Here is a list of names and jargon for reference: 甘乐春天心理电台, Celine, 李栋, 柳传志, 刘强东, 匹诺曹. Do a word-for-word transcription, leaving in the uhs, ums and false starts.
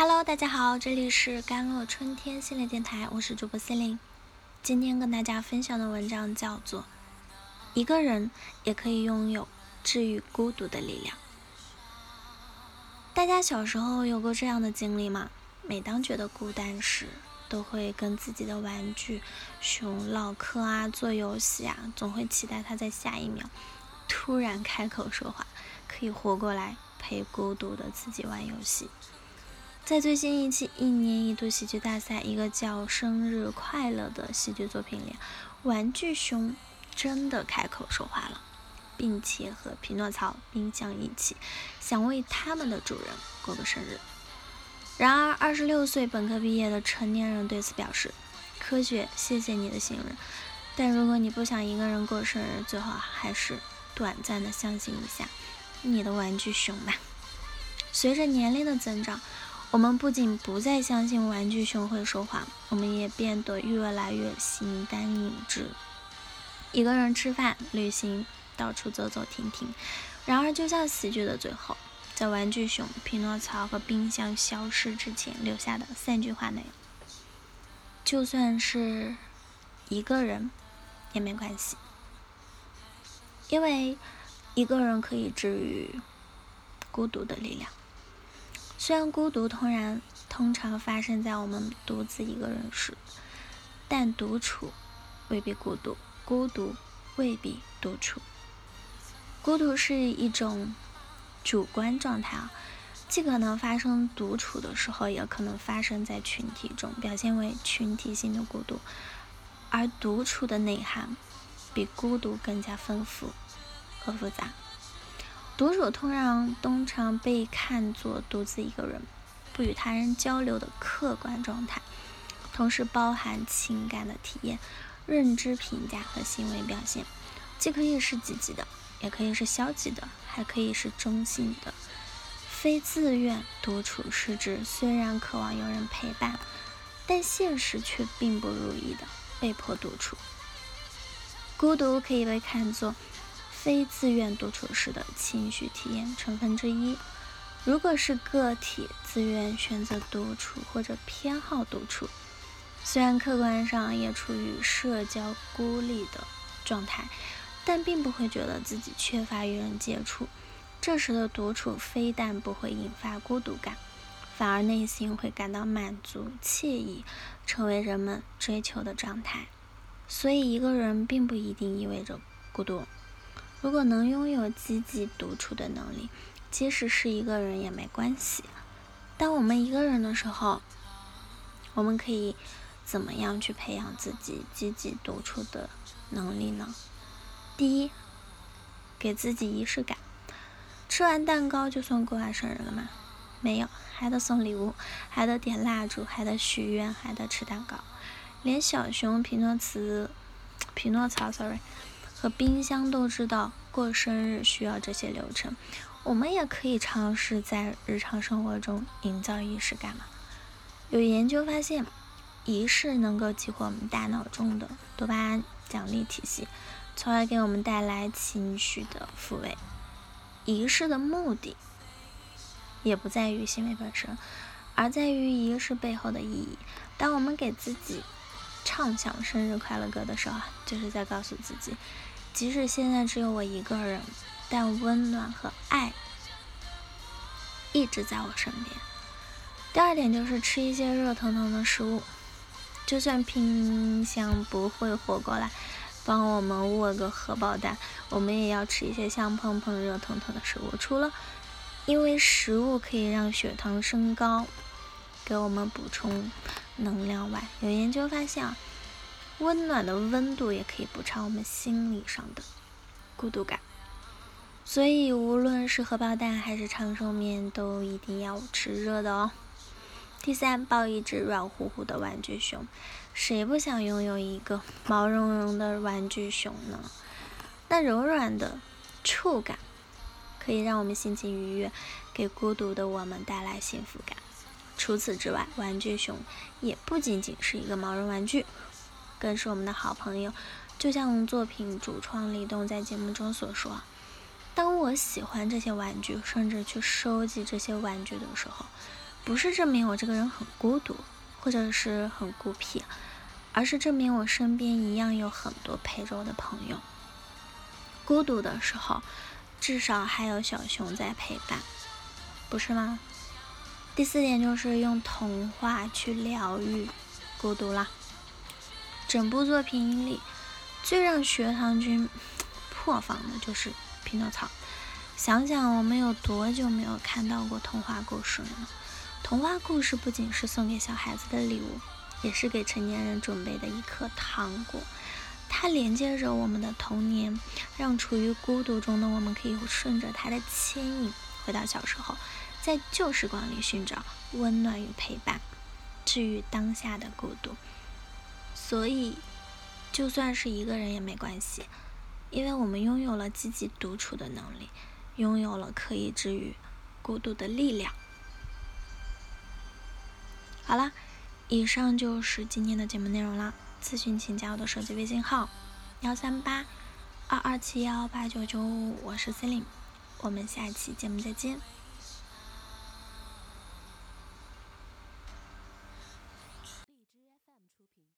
Hello， 大家好，这里是甘乐春天心理电台，我是主播 Celine。今天跟大家分享的文章叫做《一个人也可以拥有治愈孤独的力量》。大家小时候有过这样的经历吗？每当觉得孤单时，都会跟自己的玩具熊唠嗑啊，做游戏啊，总会期待它在下一秒突然开口说话，可以活过来陪孤独的自己玩游戏。在最新一期一年一度喜剧大赛一个叫生日快乐的喜剧作品里，玩具熊真的开口说话了，并且和匹诺曹、冰箱一起想为他们的主人过个生日。然而二十六岁本科毕业的成年人对此表示，科学谢谢你的信任，但如果你不想一个人过生日，最好还是短暂的相信一下你的玩具熊吧。随着年龄的增长，我们不仅不再相信玩具熊会说话，我们也变得越来越形单影只，一个人吃饭、旅行，到处走走停停。然而就像喜剧的最后，在玩具熊、匹诺曹和冰箱消失之前留下的三句话内容，就算是一个人也没关系，因为一个人可以治愈孤独的力量。虽然孤独通然通常发生在我们独自一个人时，但独处未必孤独，孤独未必独处。孤独是一种主观状态啊，既可能发生独处的时候，也可能发生在群体中，表现为群体性的孤独。而独处的内涵比孤独更加丰富和复杂。独处通常通常被看作独自一个人不与他人交流的客观状态，同时包含情感的体验、认知评价和行为表现，既可以是积极的，也可以是消极的，还可以是中性的。非自愿独处是指虽然渴望有人陪伴，但现实却并不如意的被迫独处。孤独可以被看作非自愿独处时的情绪体验成分之一。如果是个体自愿选择独处或者偏好独处，虽然客观上也处于社交孤立的状态，但并不会觉得自己缺乏与人接触，这时的独处非但不会引发孤独感，反而内心会感到满足、惬意，成为人们追求的状态。所以一个人并不一定意味着孤独，如果能拥有积极独处的能力，即使是一个人也没关系。当我们一个人的时候，我们可以怎么样去培养自己积极独处的能力呢？第一，给自己仪式感。吃完蛋糕就算过完生日了吗？没有，还得送礼物，还得点蜡烛，还得许愿，还得吃蛋糕。连小熊匹诺茨匹诺曹 sorry 和冰箱都知道过生日需要这些流程，我们也可以尝试在日常生活中营造仪式感嘛。有研究发现，仪式能够激活我们大脑中的多巴胺奖励体系，从而给我们带来情绪的抚慰。仪式的目的也不在于行为本身，而在于仪式背后的意义。当我们给自己唱响生日快乐歌的时候，就是在告诉自己，即使现在只有我一个人，但温暖和爱一直在我身边。第二点就是吃一些热腾腾的食物，就算冰箱不会活过来帮我们握个荷包蛋，我们也要吃一些香喷喷、热腾腾的食物。除了因为食物可以让血糖升高，给我们补充能量外，有研究发现啊，温暖的温度也可以补偿我们心理上的孤独感。所以无论是荷包蛋还是长寿面，都一定要吃热的哦。第三，抱一只软乎乎的玩具熊。谁不想拥有一个毛茸茸的玩具熊呢？那柔软的触感可以让我们心情愉悦，给孤独的我们带来幸福感。除此之外，玩具熊也不仅仅是一个毛绒玩具，更是我们的好朋友。就像作品主创李栋在节目中所说，当我喜欢这些玩具，甚至去收集这些玩具的时候，不是证明我这个人很孤独或者是很孤僻，而是证明我身边一样有很多陪着我的朋友。孤独的时候至少还有小熊在陪伴，不是吗？第四点就是用童话去疗愈孤独啦。整部作品里最让学堂君破防的就是匹诺曹。想想我们有多久没有看到过童话故事呢？童话故事不仅是送给小孩子的礼物，也是给成年人准备的一颗糖果。它连接着我们的童年，让处于孤独中的我们可以顺着它的牵引回到小时候，在旧时光里寻找温暖与陪伴，治愈当下的孤独。所以就算是一个人也没关系，因为我们拥有了积极独处的能力，拥有了可以治愈孤独的力量。好啦，以上就是今天的节目内容啦。咨询请加我的手机微信号幺三八二二七幺八九九五，我是 Celine， 我们下期节目再见。